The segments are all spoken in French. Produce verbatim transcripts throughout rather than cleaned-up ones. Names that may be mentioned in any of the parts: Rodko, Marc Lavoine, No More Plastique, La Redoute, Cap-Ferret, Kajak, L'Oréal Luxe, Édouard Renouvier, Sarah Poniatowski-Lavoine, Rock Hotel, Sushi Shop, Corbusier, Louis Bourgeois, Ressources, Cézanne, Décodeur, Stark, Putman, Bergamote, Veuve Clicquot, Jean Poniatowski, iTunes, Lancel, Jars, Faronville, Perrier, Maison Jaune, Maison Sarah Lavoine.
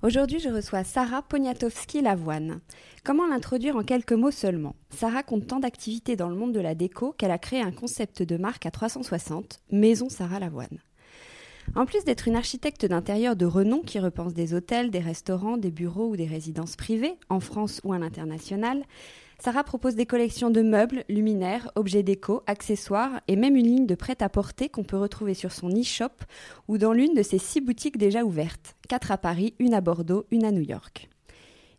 Aujourd'hui, je reçois Sarah Poniatowski-Lavoine. Comment l'introduire en quelques mots seulement ? Sarah compte tant d'activités dans le monde de la déco qu'elle a créé un concept de marque à trois cent soixante, Maison Sarah Lavoine. En plus d'être une architecte d'intérieur de renom qui repense des hôtels, des restaurants, des bureaux ou des résidences privées, en France ou à l'international, Sarah propose des collections de meubles, luminaires, objets déco, accessoires et même une ligne de prêt-à-porter qu'on peut retrouver sur son e-shop ou dans l'une de ses six boutiques déjà ouvertes, quatre à Paris, une à Bordeaux, une à New York.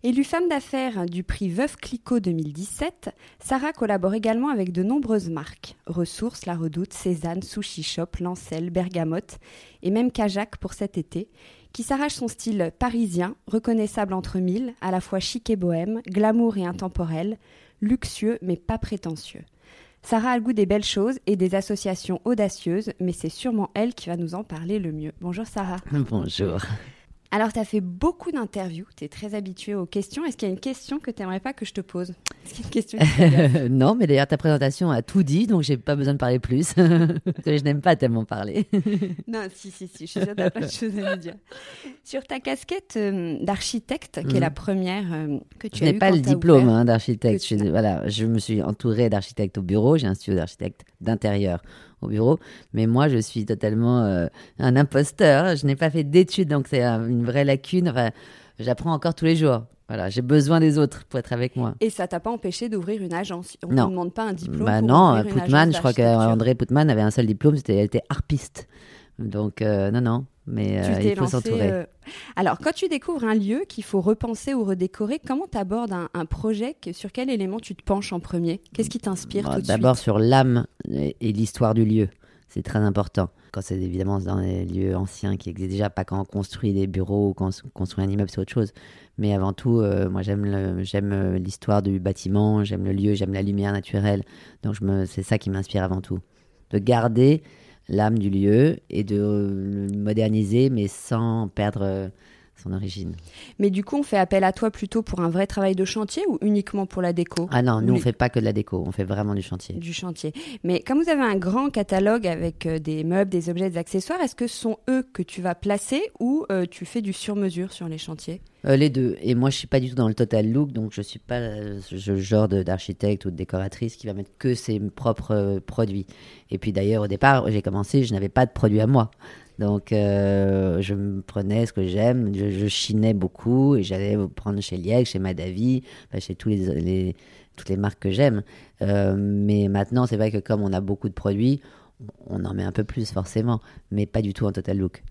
Élue femme d'affaires du prix Veuve Clicquot deux mille dix-sept, Sarah collabore également avec de nombreuses marques. Ressources, La Redoute, Cézanne, Sushi Shop, Lancel, Bergamote et même Kajak pour cet été, qui s'arrache son style parisien, reconnaissable entre mille, à la fois chic et bohème, glamour et intemporel, luxueux mais pas prétentieux. Sarah a le goût des belles choses et des associations audacieuses, mais c'est sûrement elle qui va nous en parler le mieux. Bonjour Sarah. Bonjour. Alors, tu as fait beaucoup d'interviews, tu es très habituée aux questions. Est-ce qu'il y a une question que tu n'aimerais pas que je te pose ? Est-ce qu'il y a une question que Non, mais d'ailleurs, ta présentation a tout dit, donc je n'ai pas besoin de parler plus. Je n'aime pas tellement parler. Non, si, si, si, je suis sûre que tu as plein de choses à nous dire. Sur ta casquette euh, d'architecte, qui mmh. est la première euh, que tu je as eue quand tu as ouvert. Je n'ai pas le diplôme hein, d'architecte. Je, voilà, je me suis entourée d'architectes au bureau, j'ai un studio d'architecte d'intérieur au bureau, mais moi je suis totalement euh, un imposteur, je n'ai pas fait d'études, donc c'est un, une vraie lacune, enfin, j'apprends encore tous les jours, voilà, j'ai besoin des autres pour être avec moi. Et ça t'a pas empêché d'ouvrir une agence ? On ne demande pas un diplôme bah pour non, ouvrir Putman, une agence je crois qu'André Putman avait un seul diplôme, c'était, elle était harpiste, donc euh, non, non. Mais euh, il faut lancé, s'entourer. Euh... Alors, quand tu découvres un lieu qu'il faut repenser ou redécorer, comment tu abordes un, un projet que, sur quel élément tu te penches en premier ? Qu'est-ce qui t'inspire bon, tout de suite ? D'abord sur l'âme et, et l'histoire du lieu. C'est très important. Quand c'est évidemment dans les lieux anciens qui existent déjà, pas quand on construit des bureaux ou quand on construit un immeuble, c'est autre chose. Mais avant tout, euh, moi j'aime, le, j'aime l'histoire du bâtiment, j'aime le lieu, j'aime la lumière naturelle. Donc je me, c'est ça qui m'inspire avant tout. De garder l'âme du lieu et de le moderniser, mais sans perdre son origine. Mais du coup, on fait appel à toi plutôt pour un vrai travail de chantier ou uniquement pour la déco ? Ah non, nous, on ne fait pas que de la déco, on fait vraiment du chantier. Du chantier. Mais comme vous avez un grand catalogue avec des meubles, des objets, des accessoires, est-ce que ce sont eux que tu vas placer ou euh, tu fais du sur-mesure sur les chantiers ? Euh, les deux. Et moi, je ne suis pas du tout dans le total look, donc je ne suis pas le genre de, d'architecte ou de décoratrice qui va mettre que ses propres euh, produits. Et puis d'ailleurs, au départ, j'ai commencé, je n'avais pas de produit à moi. Donc, euh, je me prenais ce que j'aime, je, je chinais beaucoup et j'allais prendre chez Liège, chez Madavi, enfin, chez tous les, les, toutes les marques que j'aime. Euh, mais maintenant, c'est vrai que comme on a beaucoup de produits, on en met un peu plus forcément, mais pas du tout en total look.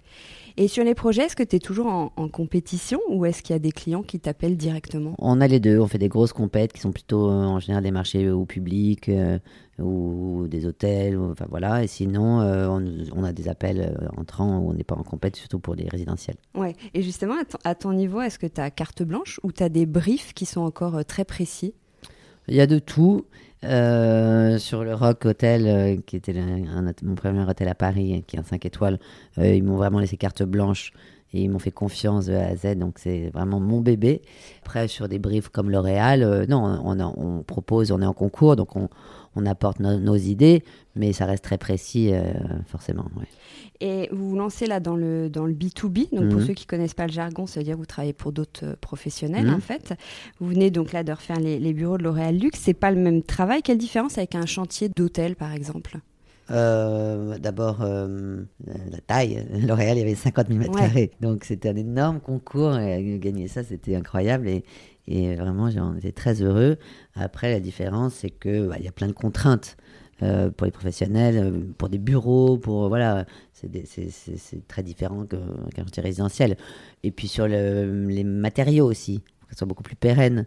Et sur les projets, est-ce que tu es toujours en, en compétition ou est-ce qu'il y a des clients qui t'appellent directement ? On a les deux, on fait des grosses compètes qui sont plutôt euh, en général des marchés euh, au public euh, ou, ou des hôtels, ou, enfin voilà. Et sinon, euh, on, on a des appels euh, entrants où on n'est pas en compète, surtout pour les résidentiels. Ouais. Et justement, à, t- à ton niveau, est-ce que tu as carte blanche ou tu as des briefs qui sont encore euh, très précis ? Il y a de tout. Euh, sur le Rock Hotel, euh, qui était le, un, mon premier hôtel à Paris, qui est un cinq étoiles, euh, ils m'ont vraiment laissé carte blanche et ils m'ont fait confiance de A à Z, donc c'est vraiment mon bébé. Après, sur des briefs comme L'Oréal, euh, non, on, on propose, on est en concours, donc on, on apporte no, nos idées, mais ça reste très précis, euh, forcément. Ouais. Et vous vous lancez là dans le, dans le B deux B, donc mmh. pour ceux qui ne connaissent pas le jargon, ça veut dire que vous travaillez pour d'autres professionnels mmh. en fait. Vous venez donc là de refaire les, les bureaux de L'Oréal Luxe, ce n'est pas le même travail. Quelle différence avec un chantier d'hôtel par exemple ? Euh, d'abord, euh, la taille. L'Oréal, il y avait cinquante mille mètres carrés. Donc, c'était un énorme concours. Et gagner ça, c'était incroyable. Et, et vraiment, j'en étais très heureux. Après, la différence, c'est qu'il bah, y a plein de contraintes euh, pour les professionnels, pour des bureaux, pour... Voilà, c'est, des, c'est, c'est, c'est très différent que, qu'un chantier résidentiel. Et puis, sur le, les matériaux aussi, pour qu'ils soient beaucoup plus pérennes.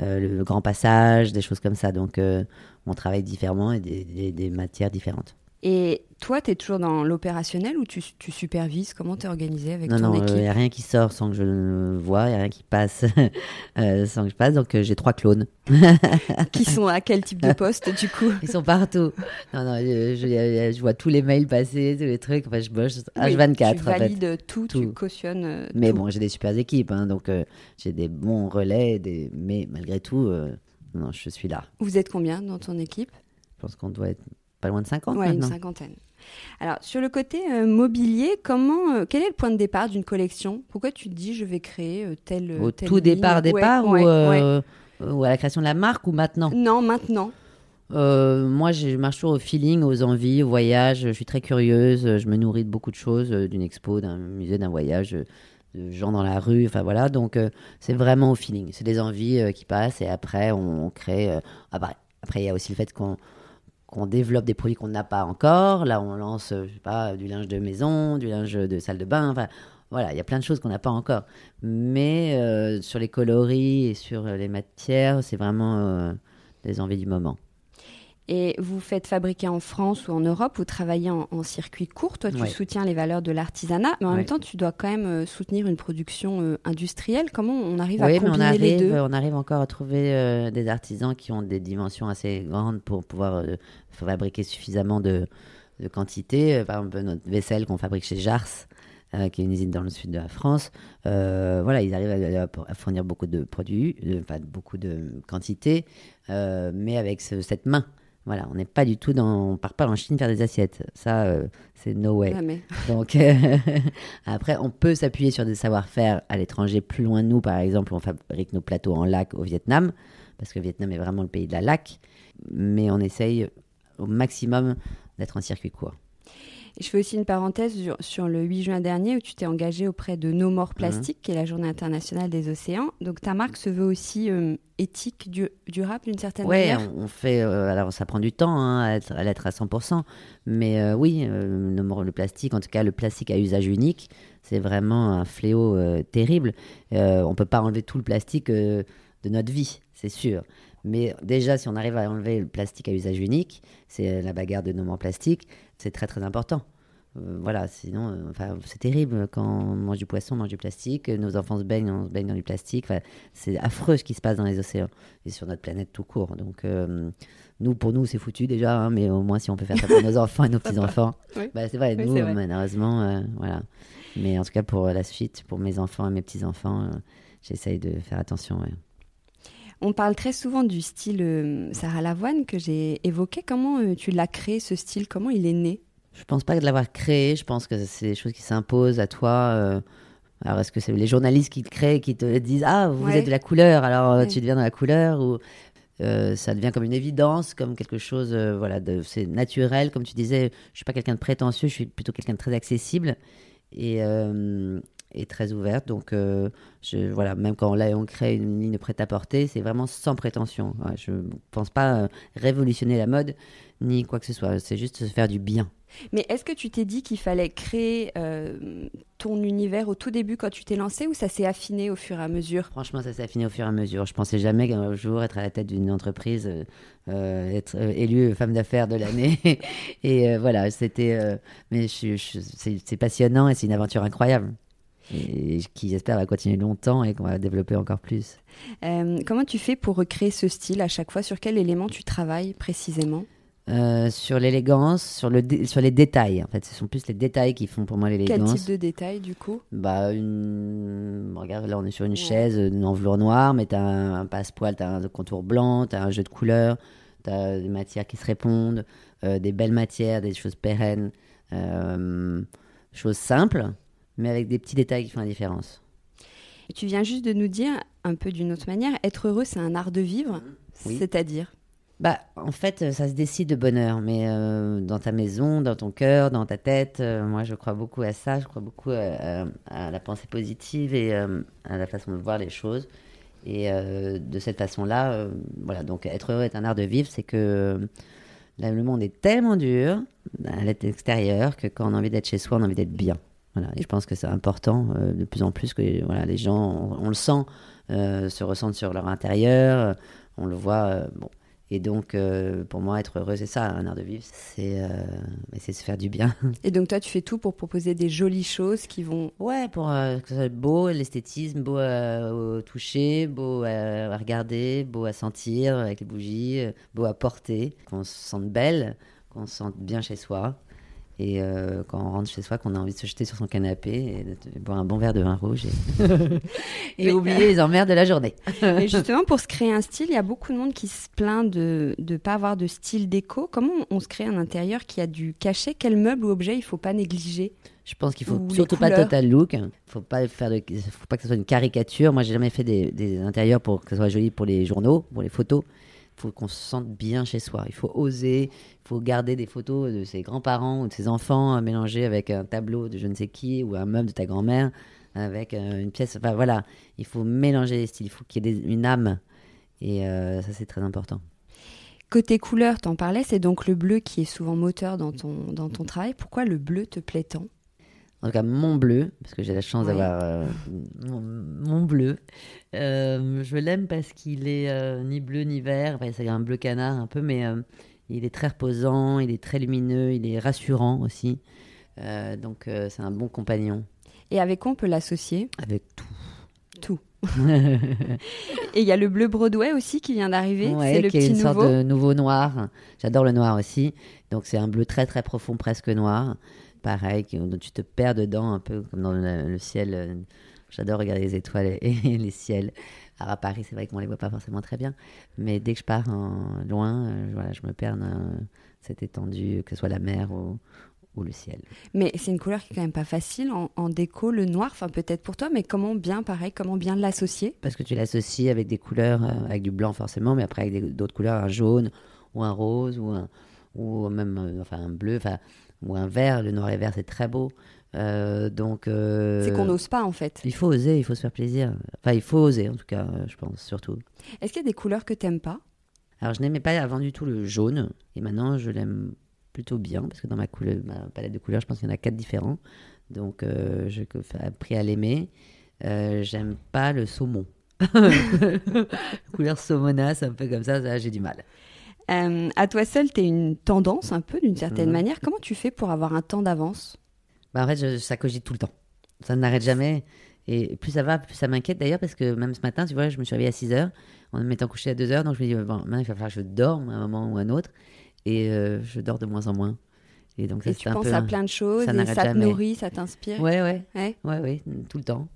Euh, le, le grand passage, des choses comme ça. Donc, euh, on travaille différemment et des, des, des matières différentes. Et toi, tu es toujours dans l'opérationnel ou tu, tu supervises ? Comment tu es organisé avec non, ton non, équipe ? Non, non, il n'y a rien qui sort sans que je le vois, il n'y a rien qui passe euh, sans que je passe. Donc, euh, j'ai trois clones. Qui sont à quel type de poste, du coup ? Ils sont partout. Non, non, je, je, je vois tous les mails passer, tous les trucs. Enfin, je bosse H vingt-quatre. Tu valides en fait. tout, tout, tu cautionnes euh, Mais tout. Bon, j'ai des super équipes, hein, donc euh, j'ai des bons relais. Des... Mais malgré tout, euh, non, je suis là. Vous êtes combien dans ton équipe ? Je pense qu'on doit être... Pas loin de cinquante ouais, maintenant. Oui, une cinquantaine. Alors, sur le côté euh, mobilier, comment, euh, quel est le point de départ d'une collection ? Pourquoi tu te dis, je vais créer euh, telle... Au telle tout ligne. départ, départ ouais, ou, ouais, euh, ouais. ou à la création de la marque ou maintenant ? Non, maintenant. Euh, moi, je marche toujours au feeling, aux envies, au voyage. Je suis très curieuse. Je me nourris de beaucoup de choses, d'une expo, d'un musée, d'un voyage, de gens dans la rue. Enfin, voilà. Donc, euh, c'est vraiment au feeling. C'est des envies euh, qui passent et après, on, on crée... Euh... Après, il y a aussi le fait qu'on... qu'on développe des produits qu'on n'a pas encore. Là, on lance, je sais pas, du linge de maison, du linge de salle de bain. Enfin, voilà, il y a plein de choses qu'on n'a pas encore. Mais euh, sur les coloris et sur les matières, c'est vraiment euh, des envies du moment. Et vous faites fabriquer en France ou en Europe, vous travaillez en, en circuit court. Toi, tu ouais. soutiens les valeurs de l'artisanat, mais en ouais. même temps, tu dois quand même soutenir une production euh, industrielle. Comment on arrive oui, à combiner on arrive, les deux ? On arrive encore à trouver euh, des artisans qui ont des dimensions assez grandes pour pouvoir euh, fabriquer suffisamment de, de quantité. Par exemple, notre vaisselle qu'on fabrique chez Jars, euh, qui est une usine dans le sud de la France, euh, voilà, ils arrivent à, à fournir beaucoup de produits, de, enfin, beaucoup de quantité, euh, mais avec ce, cette main. Voilà, on n'est pas du tout dans... On ne part pas en Chine faire des assiettes. Ça, euh, c'est no way. Ah, mais... Donc, euh, après, on peut s'appuyer sur des savoir-faire à l'étranger. Plus loin de nous, par exemple, on fabrique nos plateaux en laque au Vietnam, parce que le Vietnam est vraiment le pays de la laque. Mais on essaye au maximum d'être en circuit court. Je fais aussi une parenthèse sur, sur le huit juin dernier où tu t'es engagée auprès de No More Plastique, mmh. qui est la journée internationale des océans. Donc ta marque se veut aussi euh, éthique, du, durable d'une certaine ouais, manière. Oui, on fait. Euh, alors ça prend du temps hein, à, être, à l'être à cent pour cent, mais euh, oui, euh, No More le plastique, en tout cas le plastique à usage unique, c'est vraiment un fléau euh, terrible. Euh, on ne peut pas enlever tout le plastique euh, de notre vie, c'est sûr. Mais déjà, si on arrive à enlever le plastique à usage unique, c'est la bagarre de No More Plastique, c'est très très important. Euh, voilà, sinon, euh, enfin, c'est terrible quand on mange du poisson, on mange du plastique, nos enfants se baignent, on se baigne dans du plastique. Enfin, c'est affreux ce qui se passe dans les océans et sur notre planète tout court. Donc, euh, nous, pour nous, c'est foutu déjà, hein, mais au moins si on peut faire ça pour nos enfants et nos petits-enfants, oui. bah, c'est vrai, oui, nous, c'est vrai. malheureusement, euh, voilà. Mais en tout cas, pour la suite, pour mes enfants et mes petits-enfants, euh, j'essaye de faire attention, ouais. On parle très souvent du style euh, Sarah Lavoine que j'ai évoqué. Comment euh, tu l'as créé, ce style ? Comment il est né ? Je ne pense pas de l'avoir créé. Je pense que c'est des choses qui s'imposent à toi. Euh... Alors, est-ce que c'est les journalistes qui te créent, qui te disent « Ah, vous ouais. êtes de la couleur, alors ouais. tu deviens de la couleur ?» ou euh, ça devient comme une évidence, comme quelque chose... Euh, voilà, de... C'est naturel. Comme tu disais, je ne suis pas quelqu'un de prétentieux, je suis plutôt quelqu'un de très accessible. Et... Euh... et très ouverte. Donc, euh, je, voilà, même quand là, on crée une ligne prêt-à-porter, c'est vraiment sans prétention. Ouais, je ne pense pas euh, révolutionner la mode ni quoi que ce soit. C'est juste se faire du bien. Mais est-ce que tu t'es dit qu'il fallait créer euh, ton univers au tout début quand tu t'es lancé, ou ça s'est affiné au fur et à mesure ? Franchement, ça s'est affiné au fur et à mesure. Je ne pensais jamais qu'un jour être à la tête d'une entreprise, euh, être euh, élue femme d'affaires de l'année. Et euh, voilà, c'était... Euh, mais je, je, c'est, c'est passionnant et c'est une aventure incroyable. Et qui, j'espère, va continuer longtemps et qu'on va développer encore plus. Euh, comment tu fais pour recréer ce style à chaque fois ? Sur quel élément tu travailles précisément ? Euh, sur l'élégance, sur, le dé- sur les détails. En fait, ce sont plus les détails qui font pour moi l'élégance. Quel type de détails, du coup ? Bah, une... bon, regarde, là, on est sur une ouais. chaise en velours noir, mais t'as un, un passe-poil, t'as un contour blanc, t'as un jeu de couleurs, t'as des matières qui se répondent, euh, des belles matières, des choses pérennes, euh, choses simples, mais avec des petits détails qui font la différence. Tu viens juste de nous dire, un peu d'une autre manière, être heureux, c'est un art de vivre, oui. C'est-à-dire ? Bah, en fait, ça se décide de bonheur, mais euh, dans ta maison, dans ton cœur, dans ta tête. Euh, moi, je crois beaucoup à ça, je crois beaucoup à, à, à la pensée positive et euh, à la façon de voir les choses. Et euh, de cette façon-là, euh, voilà, donc être heureux est un art de vivre, c'est que là, le monde est tellement dur à l'extérieur que quand on a envie d'être chez soi, on a envie d'être bien. Voilà, et je pense que c'est important euh, de plus en plus que voilà, les gens, on, on le sent, euh, se ressentent sur leur intérieur, on le voit, euh, bon. Et donc, euh, pour moi, être heureux, c'est ça, un art de vivre, c'est, euh, c'est se faire du bien. Et donc, toi, tu fais tout pour proposer des jolies choses qui vont... Ouais, pour euh, que ce soit beau, l'esthétisme, beau à, au toucher, beau à, à regarder, beau à sentir avec les bougies, beau à porter, qu'on se sente belle, qu'on se sente bien chez soi. Et euh, quand on rentre chez soi, qu'on a envie de se jeter sur son canapé et de boire un bon verre de vin rouge et, et mais... oublier les emmerdes de la journée. Mais justement, pour se créer un style, il y a beaucoup de monde qui se plaint de ne pas avoir de style déco. Comment on, on se crée un intérieur qui a du cachet ? Quel meuble ou objet il ne faut pas négliger ? Je pense qu'il ne faut surtout pas total look. Il ne faut pas faire de, faut pas que ce soit une caricature. Moi, je n'ai jamais fait des, des intérieurs pour que ce soit joli pour les journaux, pour les photos. Il faut qu'on se sente bien chez soi. Il faut oser, il faut garder des photos de ses grands-parents ou de ses enfants mélangées avec un tableau de je ne sais qui ou un meuble de ta grand-mère avec une pièce. Enfin voilà, il faut mélanger les styles, il faut qu'il y ait des, une âme et euh, ça c'est très important. Côté couleur, t'en parlais, c'est donc le bleu qui est souvent moteur dans ton, dans ton travail. Pourquoi le bleu te plaît tant ? En tout cas, mon bleu, parce que j'ai la chance oui. d'avoir euh, mon, mon bleu. Euh, je l'aime parce qu'il est euh, ni bleu ni vert. Enfin, c'est un bleu canard un peu, mais euh, il est très reposant, il est très lumineux, il est rassurant aussi. Euh, donc, euh, c'est un bon compagnon. Et avec quoi on peut l'associer ? Avec tout. Tout. Et il y a le bleu Broadway aussi qui vient d'arriver. Ouais, c'est le qui petit est une nouveau. Sorte de nouveau noir. J'adore le noir aussi. Donc, c'est un bleu très, très profond, presque noir. Pareil, tu te perds dedans un peu comme dans le, le ciel. J'adore regarder les étoiles et, et les ciels. Alors à Paris, c'est vrai qu'on ne les voit pas forcément très bien, mais dès que je pars en, loin, euh, voilà, je me perds dans euh, cette étendue, que ce soit la mer ou, ou le ciel. Mais c'est une couleur qui est quand même pas facile en, en déco, le noir, enfin peut-être pour toi, mais comment bien, pareil, comment bien l'associer ? Parce que tu l'associes avec des couleurs, euh, avec du blanc forcément, mais après avec des, d'autres couleurs, un jaune ou un rose ou, un, ou même euh, enfin, un bleu, enfin... ou un vert, le noir et vert c'est très beau, euh, donc... Euh, c'est qu'on n'ose pas en fait. Il faut oser, il faut se faire plaisir, enfin il faut oser en tout cas, je pense, surtout. Est-ce qu'il y a des couleurs que t'aimes pas ? Alors je n'aimais pas avant du tout le jaune, et maintenant je l'aime plutôt bien, parce que dans ma, couleur, ma palette de couleurs, je pense qu'il y en a quatre différents, donc euh, j'ai appris à l'aimer. Euh, j'aime pas le saumon, couleur saumonasse, un peu comme ça, ça j'ai du mal. Euh, à toi seule, tu as une tendance un peu d'une certaine mmh. manière. Comment tu fais pour avoir un temps d'avance ? Bah en fait, je, ça cogite tout le temps. Ça n'arrête jamais. Et plus ça va, plus ça m'inquiète d'ailleurs, parce que même ce matin, tu vois, je me suis réveillée à six heures en me mettant couchée à deux heures. Donc je me dis, bon, maintenant il va falloir que je dorme à un moment ou à un autre. Et euh, je dors de moins en moins. Et donc ça, et tu penses à un... plein de choses, ça, et ça te nourrit, ça t'inspire. Ouais, ouais. Ouais, ouais, ouais, tout le temps.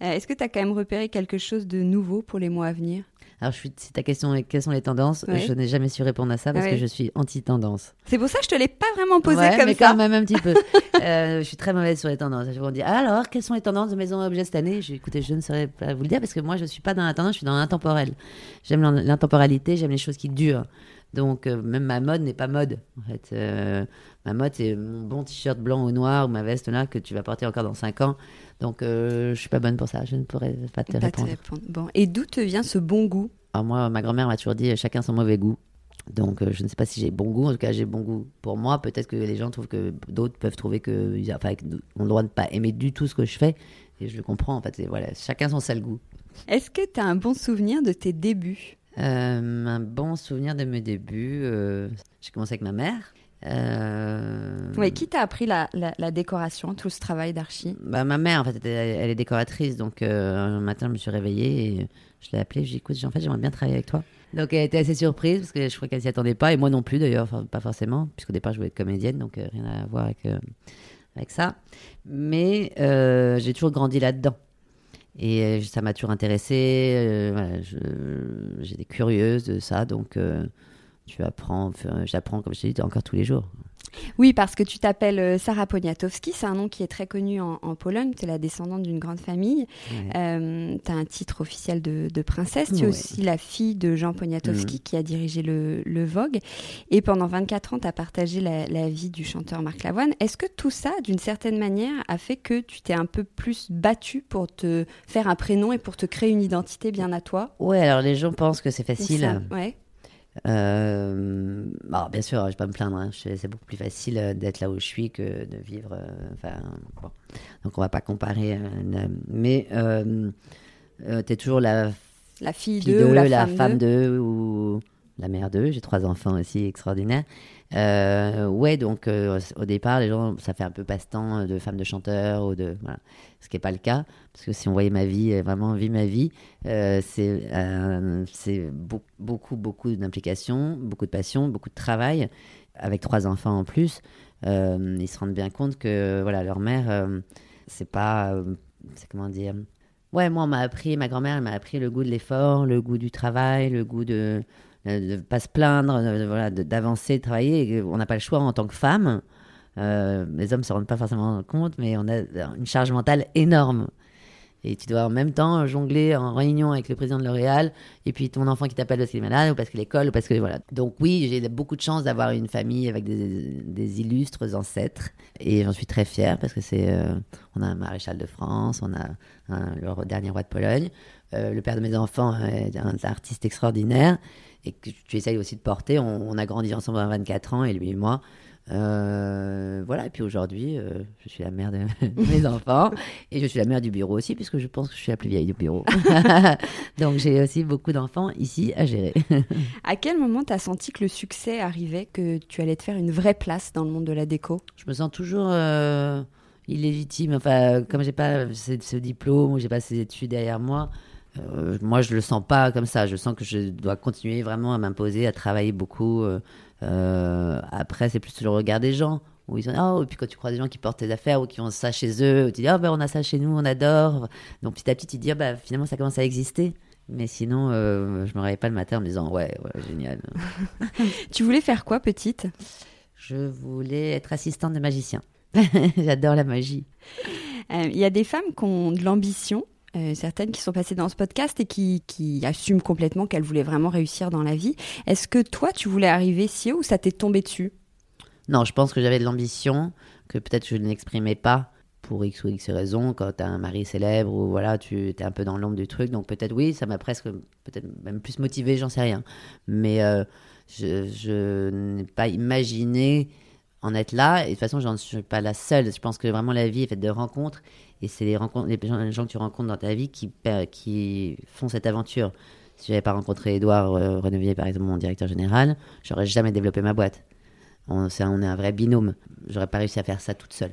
Est-ce que tu as quand même repéré quelque chose de nouveau pour les mois à venir ? Alors, je suis, si ta question est quelles sont les tendances, ouais. je n'ai jamais su répondre à ça parce ouais. que je suis anti-tendance. C'est pour ça que je ne te l'ai pas vraiment posée ouais, comme ça. Oui, mais quand même un petit peu. euh, je suis très mauvaise sur les tendances. On me dit, ah, alors, quelles sont les tendances de Maison Objet cette année ? Je, écoutez, je ne saurais pas vous le dire parce que moi, je ne suis pas dans la tendance, je suis dans l'intemporel. J'aime l'intemporalité, j'aime les choses qui durent. Donc, euh, même ma mode n'est pas mode, en fait. Euh, ma mode, c'est mon bon t-shirt blanc ou noir, ou ma veste là, que tu vas porter encore dans cinq ans. Donc, euh, je ne suis pas bonne pour ça. Je ne pourrais pas te pas répondre. Te répondre. Bon. Et d'où te vient ce bon goût ? Alors moi, ma grand-mère m'a toujours dit « chacun son mauvais goût ». Donc, euh, je ne sais pas si j'ai bon goût. En tout cas, j'ai bon goût pour moi. Peut-être que les gens trouvent que d'autres peuvent trouver que... Enfin, on a le droit de ne pas aimer du tout ce que je fais. Et je le comprends, en fait. Et voilà, chacun son sale goût. Est-ce que tu as un bon souvenir de tes débuts ? Euh, un bon souvenir de mes débuts, euh, j'ai commencé avec ma mère. Euh... Ouais, qui t'a appris la, la, la décoration, tout ce travail d'archi ? Bah, ma mère, en fait, elle, elle est décoratrice. Donc, euh, un matin, je me suis réveillée et je l'ai appelée. Je lui ai dit, écoute, en fait, j'aimerais bien travailler avec toi. Donc, elle était assez surprise parce que je crois qu'elle ne s'y attendait pas. Et moi non plus, d'ailleurs, enfin, pas forcément, puisqu'au départ, je voulais être comédienne. Donc, euh, rien à voir avec, euh, avec ça. Mais euh, j'ai toujours grandi là-dedans. Et ça m'a toujours intéressée, euh, voilà, je, j'étais curieuse de ça, donc euh, tu apprends, enfin, j'apprends comme je te dis encore tous les jours. Oui, parce que tu t'appelles Sarah Poniatowski, c'est un nom qui est très connu en, en Pologne, tu es la descendante d'une grande famille, ouais. euh, tu as un titre officiel de, de princesse, tu es ouais. aussi la fille de Jean Poniatowski mmh. qui a dirigé le, le Vogue, et pendant vingt-quatre ans tu as partagé la, la vie du chanteur Marc Lavoine. Est-ce que tout ça, d'une certaine manière, a fait que tu t'es un peu plus battue pour te faire un prénom et pour te créer une identité bien à toi ? Oui, alors les gens pensent que c'est facile. Ça, ouais. Euh, alors bien sûr, je vais pas me plaindre, hein. je, c'est beaucoup plus facile d'être là où je suis que de vivre. Euh, enfin, bon. Donc on va pas comparer, euh, mais euh, euh, t'es toujours la, la fille, fille de, de, ou la, la femme, femme de, ou la mère de. J'ai trois enfants aussi extraordinaires. Euh, ouais, donc euh, au départ, les gens, ça fait un peu passe-temps de femme de chanteur ou de, voilà. Ce qui est pas le cas, parce que si on voyait ma vie, vraiment vie ma vie, euh, c'est euh, c'est beaucoup beaucoup, beaucoup d'implications, beaucoup de passion, beaucoup de travail, avec trois enfants en plus. Euh, ils se rendent bien compte que voilà, leur mère, euh, c'est pas, euh, c'est comment dire. Ouais, moi on m'a appris, ma grand-mère elle m'a appris le goût de l'effort, le goût du travail, le goût de de ne pas se plaindre, de, voilà, de, d'avancer, de travailler. Et on n'a pas le choix en tant que femme. Euh, les hommes ne se rendent pas forcément compte, mais on a une charge mentale énorme. Et tu dois en même temps jongler en réunion avec le président de L'Oréal, et puis ton enfant qui t'appelle parce qu'il est malade, ou parce que l'école, ou parce que... voilà. Donc oui, j'ai beaucoup de chance d'avoir une famille avec des, des illustres ancêtres. Et j'en suis très fière, parce que c'est... Euh, on a un maréchal de France, on a un, le dernier roi de Pologne. Euh, le père de mes enfants est un artiste extraordinaire. Et que tu essayes aussi de porter. On, on a grandi ensemble à vingt-quatre ans, et lui et moi. Euh, voilà, et puis aujourd'hui, euh, je suis la mère de mes enfants, et je suis la mère du bureau aussi, puisque je pense que je suis la plus vieille du bureau. Donc j'ai aussi beaucoup d'enfants ici à gérer. À quel moment tu as senti que le succès arrivait, que tu allais te faire une vraie place dans le monde de la déco ? Je me sens toujours... Euh, illégitime. Enfin, comme j'ai pas ce, ce diplôme, ou j'ai pas ces études derrière moi... Euh, moi, je le sens pas comme ça. Je sens que je dois continuer vraiment à m'imposer, à travailler beaucoup. Euh, euh, après, c'est plus le regard des gens. Où ils sont, oh, et puis quand tu crois des gens qui portent tes affaires ou qui ont ça chez eux, tu dis, oh, ben, on a ça chez nous, on adore. Donc, petit à petit, tu te dis, oh, ben, finalement, ça commence à exister. Mais sinon, euh, je me réveille pas le matin en me disant, ouais, ouais génial. Tu voulais faire quoi, petite ? Je voulais être assistante de magicien. J'adore la magie. Euh, y a des femmes qui ont de l'ambition. Euh, certaines qui sont passées dans ce podcast et qui, qui assument complètement qu'elles voulaient vraiment réussir dans la vie. Est-ce que toi, tu voulais arriver si haut ou ça t'est tombé dessus ? Non, je pense que j'avais de l'ambition, que peut-être je ne l'exprimais pas pour X ou X raisons. Quand tu as un mari célèbre ou voilà, tu es un peu dans l'ombre du truc. Donc peut-être oui, ça m'a presque, peut-être même plus motivée, j'en sais rien. Mais euh, je, je n'ai pas imaginé en être là. Et de toute façon, je ne suis pas la seule. Je pense que vraiment la vie est faite de rencontres. Et c'est les, rencontres, les, gens, les gens que tu rencontres dans ta vie qui, qui font cette aventure. Si je n'avais pas rencontré Édouard euh, Renouvier, par exemple, mon directeur général, je n'aurais jamais développé ma boîte. On, c'est, on est un vrai binôme. Je n'aurais pas réussi à faire ça toute seule.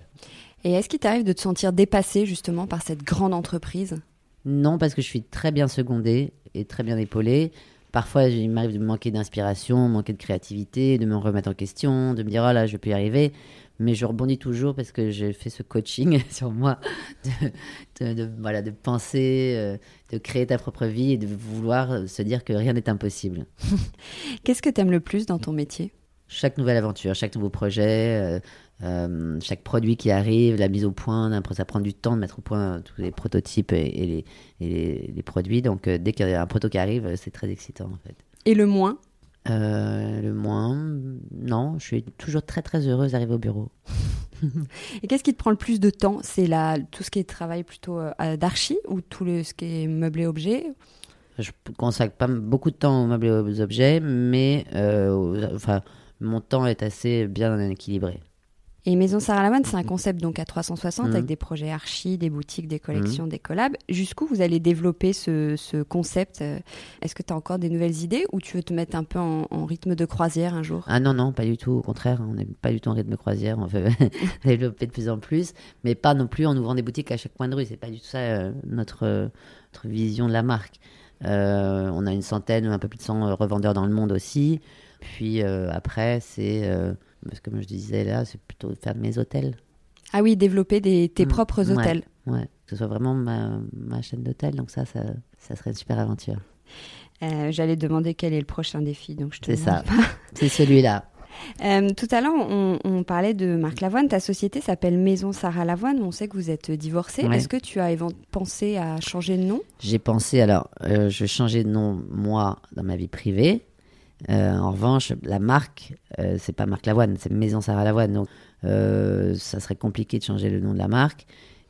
Et est-ce qu'il t'arrive de te sentir dépassée, justement, par cette grande entreprise ? Non, parce que je suis très bien secondée et très bien épaulée. Parfois, il m'arrive de manquer d'inspiration, manquer de créativité, de me remettre en question, de me dire « Oh là, je ne vais plus y arriver ». Mais je rebondis toujours parce que j'ai fait ce coaching sur moi de, de, de, voilà, de penser, de créer ta propre vie et de vouloir se dire que rien n'est impossible. Qu'est-ce que tu aimes le plus dans ton métier ? Chaque nouvelle aventure, chaque nouveau projet, euh, euh, chaque produit qui arrive, la mise au point, ça prend du temps de mettre au point tous les prototypes et, et, les, et les, les produits. Donc euh, dès qu'il y a un proto qui arrive, c'est très excitant en fait. Et le moins ? Euh, le je suis toujours très très heureuse d'arriver au bureau. Et qu'est-ce qui te prend le plus de temps ? C'est la, tout ce qui est travail plutôt euh, d'archi ou tout le, ce qui est meublé objet ? Je consacre pas beaucoup de temps aux meubles et aux objets, mais euh, enfin, mon temps est assez bien équilibré. Et Maison Sarah Lavoine, c'est un concept donc à trois cent soixante mmh. avec des projets archi, des boutiques, des collections, mmh. des collabs. Jusqu'où vous allez développer ce, ce concept ? Est-ce que tu as encore des nouvelles idées ou tu veux te mettre un peu en, en rythme de croisière un jour ? Ah non, non, pas du tout. Au contraire, on n'est pas du tout en rythme de croisière. On veut développer de plus en plus, mais pas non plus en ouvrant des boutiques à chaque coin de rue. C'est pas du tout ça euh, notre, euh, notre vision de la marque. Euh, on a une centaine, un peu plus de cent revendeurs dans le monde aussi. Puis euh, après, c'est... Euh, parce que comme je disais là, c'est plutôt faire mes hôtels. Ah oui, développer des, tes mmh. propres hôtels. Ouais, ouais, que ce soit vraiment ma, ma chaîne d'hôtels. Donc ça, ça, ça serait une super aventure. Euh, j'allais demander quel est le prochain défi, donc je te demande pas. C'est ça, c'est celui-là. Euh, tout à l'heure, on, on parlait de Marc Lavoine. Ta société s'appelle Maison Sarah Lavoine. On sait que vous êtes divorcée. Ouais. Est-ce que tu as évent- pensé à changer de nom ? J'ai pensé, alors, euh, je changeais de nom, moi, dans ma vie privée. Euh, en revanche, la marque, euh, c'est pas Marc Lavoine, c'est Maison Sarah Lavoine. Donc, euh, ça serait compliqué de changer le nom de la marque.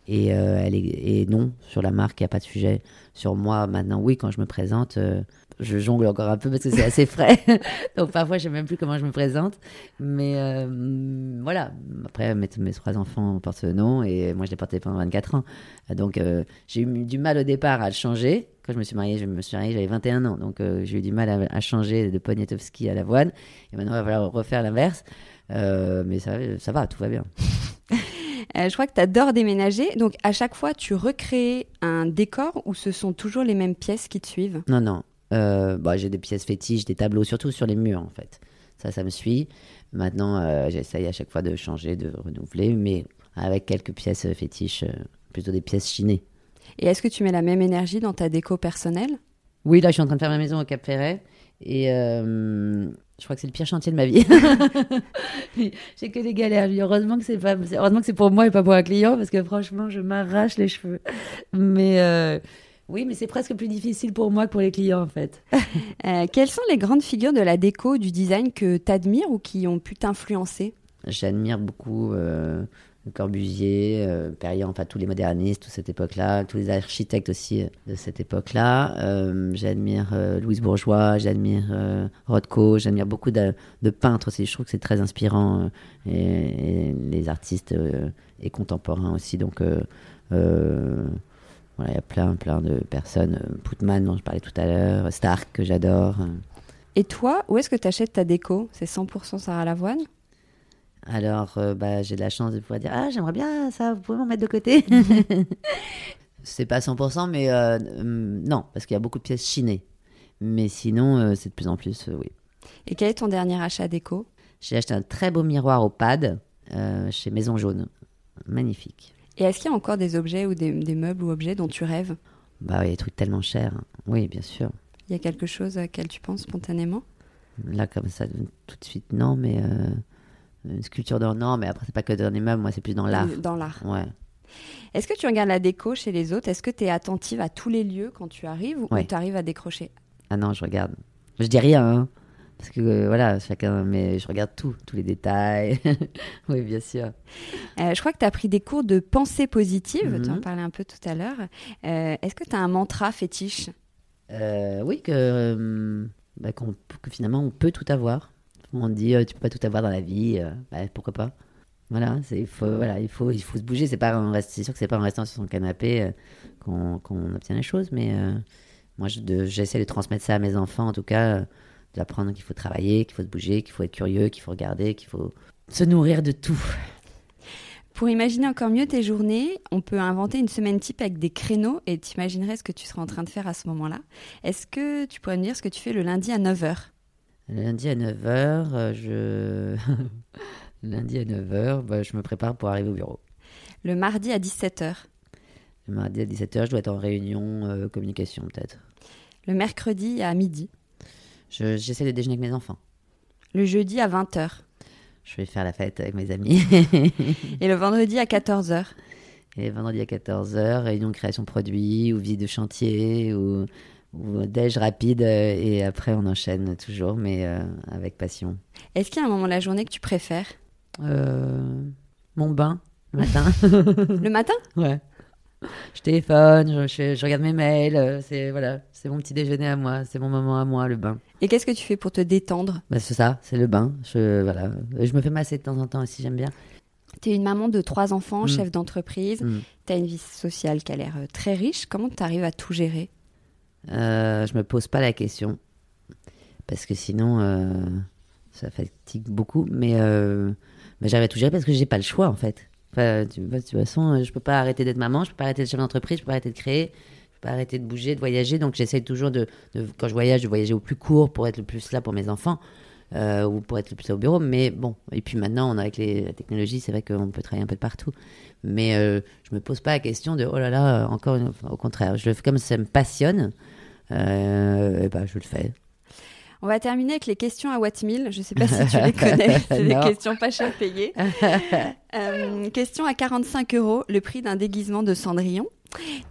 Et, euh, elle est, et non, sur la marque, il n'y a pas de sujet. Sur moi, maintenant, oui, quand je me présente, euh, je jongle encore un peu parce que c'est assez frais. Donc, parfois, je ne sais même plus comment je me présente. Mais euh, voilà. Après, mes, mes trois enfants portent ce nom et moi, je l'ai porté pendant vingt-quatre ans. Donc, euh, j'ai eu du mal au départ à le changer. Quand je me suis mariée, je me suis mariée, j'avais vingt et un ans. Donc, euh, j'ai eu du mal à, à changer de Poniatowski à Lavoine. Et maintenant, il va falloir refaire l'inverse. Euh, mais ça, ça va, tout va bien. Euh, je crois que tu adores déménager. Donc, à chaque fois, tu recrées un décor ou ce sont toujours les mêmes pièces qui te suivent ? Non, non. Euh, bah, j'ai des pièces fétiches, des tableaux, surtout sur les murs, en fait. Ça, ça me suit. Maintenant, euh, j'essaye à chaque fois de changer, de renouveler, mais avec quelques pièces fétiches, euh, plutôt des pièces chinées. Et est-ce que tu mets la même énergie dans ta déco personnelle ? Oui, là, je suis en train de faire ma maison au Cap-Ferret. Et... Euh... Je crois que c'est le pire chantier de ma vie. J'ai que des galères. Je dis, heureusement que c'est pas, heureusement que c'est pour moi et pas pour un client, parce que franchement, je m'arrache les cheveux. Mais euh, oui, mais c'est presque plus difficile pour moi que pour les clients, en fait. euh, quelles sont les grandes figures de la déco, du design que tu admires ou qui ont pu t'influencer ? J'admire beaucoup euh, Corbusier, euh, Perrier, enfin tous les modernistes de cette époque-là, tous les architectes aussi euh, de cette époque-là. Euh, j'admire euh, Louis Bourgeois, j'admire euh, Rodko, j'admire beaucoup de, de peintres aussi. Je trouve que c'est très inspirant euh, et, et les artistes euh, et contemporains aussi. Donc euh, euh, voilà, il y a plein, plein de personnes. Putman dont je parlais tout à l'heure, Stark que j'adore. Et toi, où est-ce que tu achètes ta déco ? C'est cent pour cent Sarah Lavoine ? Alors, euh, bah, j'ai de la chance de pouvoir dire « Ah, j'aimerais bien ça, vous pouvez m'en mettre de côté ?» C'est pas cent pour cent, mais euh, non, parce qu'il y a beaucoup de pièces chinées. Mais sinon, euh, c'est de plus en plus, euh, oui. Et quel est ton dernier achat déco ? J'ai acheté un très beau miroir au pad euh, chez Maison Jaune. Magnifique. Et est-ce qu'il y a encore des objets ou des, des meubles ou objets dont tu rêves ? Bah oui, des trucs tellement chers. Oui, bien sûr. Il y a quelque chose à laquelle tu penses spontanément ? Là, comme ça, tout de suite, non, mais... Euh... Une sculpture d'un an, mais après, c'est pas que dans les meubles, moi, c'est plus dans l'art. Dans l'art. Ouais. Est-ce que tu regardes la déco chez les autres ? Est-ce que tu es attentive à tous les lieux quand tu arrives ou ouais. tu arrives à décrocher ? Ah non, je regarde. Je dis rien, hein, parce que euh, voilà, chacun, mais je regarde tout, tous les détails. Oui, bien sûr. Euh, je crois que tu as pris des cours de pensée positive, mm-hmm. tu en parlais un peu tout à l'heure. Euh, est-ce que tu as un mantra fétiche ? euh, Oui, que, euh, bah, qu'on, que finalement, on peut tout avoir. On dit euh, tu peux pas tout avoir dans la vie, euh, bah, pourquoi pas. Voilà, c'est, il faut, voilà, il faut, il faut se bouger. C'est pas en reste, c'est sûr que c'est pas en restant sur son canapé euh, qu'on, qu'on obtient les choses. Mais euh, moi, je, de, j'essaie de transmettre ça à mes enfants, en tout cas, euh, d'apprendre qu'il faut travailler, qu'il faut se bouger, qu'il faut être curieux, qu'il faut regarder, qu'il faut se nourrir de tout. Pour imaginer encore mieux tes journées, on peut inventer une semaine type avec des créneaux et tu imaginerais ce que tu seras en train de faire à ce moment-là. Est-ce que tu pourrais me dire ce que tu fais le lundi à neuf heures ? Le lundi à neuf heures, je... lundi à neuf heures bah, je me prépare pour arriver au bureau. Le mardi à dix-sept heures. Le mardi à dix-sept heures, je dois être en réunion, euh, communication peut-être. Le mercredi à midi. Je, j'essaie de déjeuner avec mes enfants. Le jeudi à vingt heures. Je vais faire la fête avec mes amis. Et le vendredi à quatorze heures. Et le vendredi à quatorze heures, réunion création produit ou visite de chantier ou... ou déj rapide et après on enchaîne toujours, mais euh, avec passion. Est-ce qu'il y a un moment de la journée que tu préfères ? euh, Mon bain, le matin. Le matin ? Ouais. Je téléphone, je, je regarde mes mails, c'est, voilà, c'est mon petit déjeuner à moi, c'est mon moment à moi, le bain. Et qu'est-ce que tu fais pour te détendre ? Bah, c'est ça, c'est le bain. Je, voilà, je me fais masser de temps en temps aussi, j'aime bien. T'es une maman de trois enfants, mmh. chef d'entreprise, mmh. t'as une vie sociale qui a l'air très riche. Comment t'arrives à tout gérer ? Euh, je me pose pas la question parce que sinon euh, ça fatigue beaucoup, mais, euh, mais j'arrive à tout gérer parce que j'ai pas le choix en fait. Enfin, tu, de toute façon, je peux pas arrêter d'être maman, je peux pas arrêter d'être chef d'entreprise, je peux pas arrêter de créer, je peux pas arrêter de bouger, de voyager. Donc j'essaye toujours de, de quand je voyage, de voyager au plus court pour être le plus là pour mes enfants euh, ou pour être le plus au bureau. Mais bon, et puis maintenant, on avec les, la technologie, c'est vrai qu'on peut travailler un peu de partout. Mais euh, je me pose pas la question de oh là là, encore une... enfin, au contraire, je le fais comme ça me passionne. Euh, et ben, je le fais. On va terminer avec les questions à Wattmill. Je ne sais pas si tu les connais. C'est des questions pas chères payées. euh, question à quarante-cinq euros, le prix d'un déguisement de Cendrillon.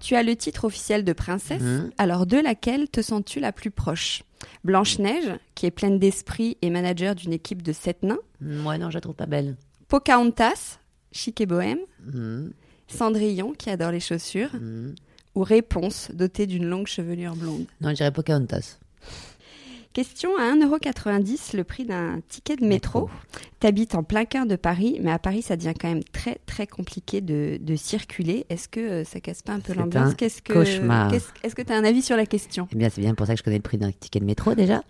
Tu as le titre officiel de princesse. Mmh. Alors, de laquelle te sens-tu la plus proche ? Blanche-Neige, qui est pleine d'esprit et manager d'une équipe de sept nains. Moi, ouais, non, je la trouve pas belle. Pocahontas, chic et bohème. Mmh. Cendrillon, qui adore les chaussures. Mmh. Ou Réponse, dotée d'une longue chevelure blonde. Non, je dirais Pocahontas. Question à un euro quatre-vingt-dix, le prix d'un ticket de métro. métro. T'habites en plein cœur de Paris, mais à Paris, ça devient quand même très, très compliqué de, de circuler. Est-ce que euh, ça casse pas un peu c'est l'ambiance ? Qu'est-ce que, cauchemar. Est-ce que tu as un avis sur la question ? Eh bien, c'est bien pour ça que je connais le prix d'un ticket de métro, déjà.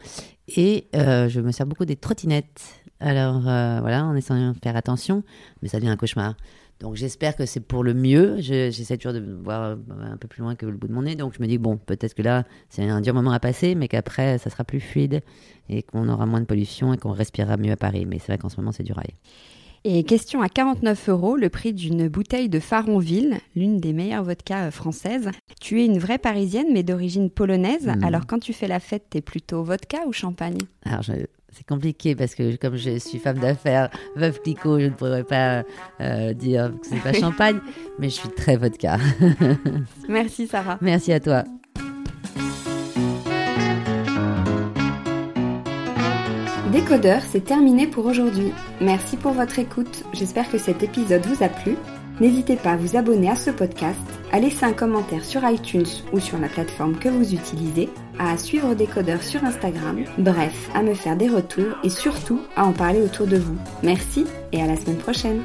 Et euh, je me sers beaucoup des trottinettes. Alors, euh, voilà, en essayant de faire attention, mais ça devient un cauchemar. Donc j'espère que c'est pour le mieux, je, j'essaie toujours de voir un peu plus loin que le bout de mon nez, donc je me dis bon, peut-être que là c'est un dur moment à passer, mais qu'après ça sera plus fluide et qu'on aura moins de pollution et qu'on respirera mieux à Paris, mais c'est vrai qu'en ce moment c'est du rail. Et question à quarante-neuf euros, le prix d'une bouteille de Faronville, l'une des meilleures vodkas françaises. Tu es une vraie parisienne mais d'origine polonaise, mmh. alors quand tu fais la fête t'es plutôt vodka ou champagne ? Alors je... C'est compliqué parce que comme je suis femme d'affaires, veuve Clicquot, je ne pourrais pas euh, dire que ce n'est pas champagne, mais je suis très vodka. Merci Sarah. Merci à toi. Décodeur, c'est terminé pour aujourd'hui. Merci pour votre écoute. J'espère que cet épisode vous a plu. N'hésitez pas à vous abonner à ce podcast, à laisser un commentaire sur iTunes ou sur la plateforme que vous utilisez, à suivre Décodeur sur Instagram, bref, à me faire des retours et surtout à en parler autour de vous. Merci et à la semaine prochaine.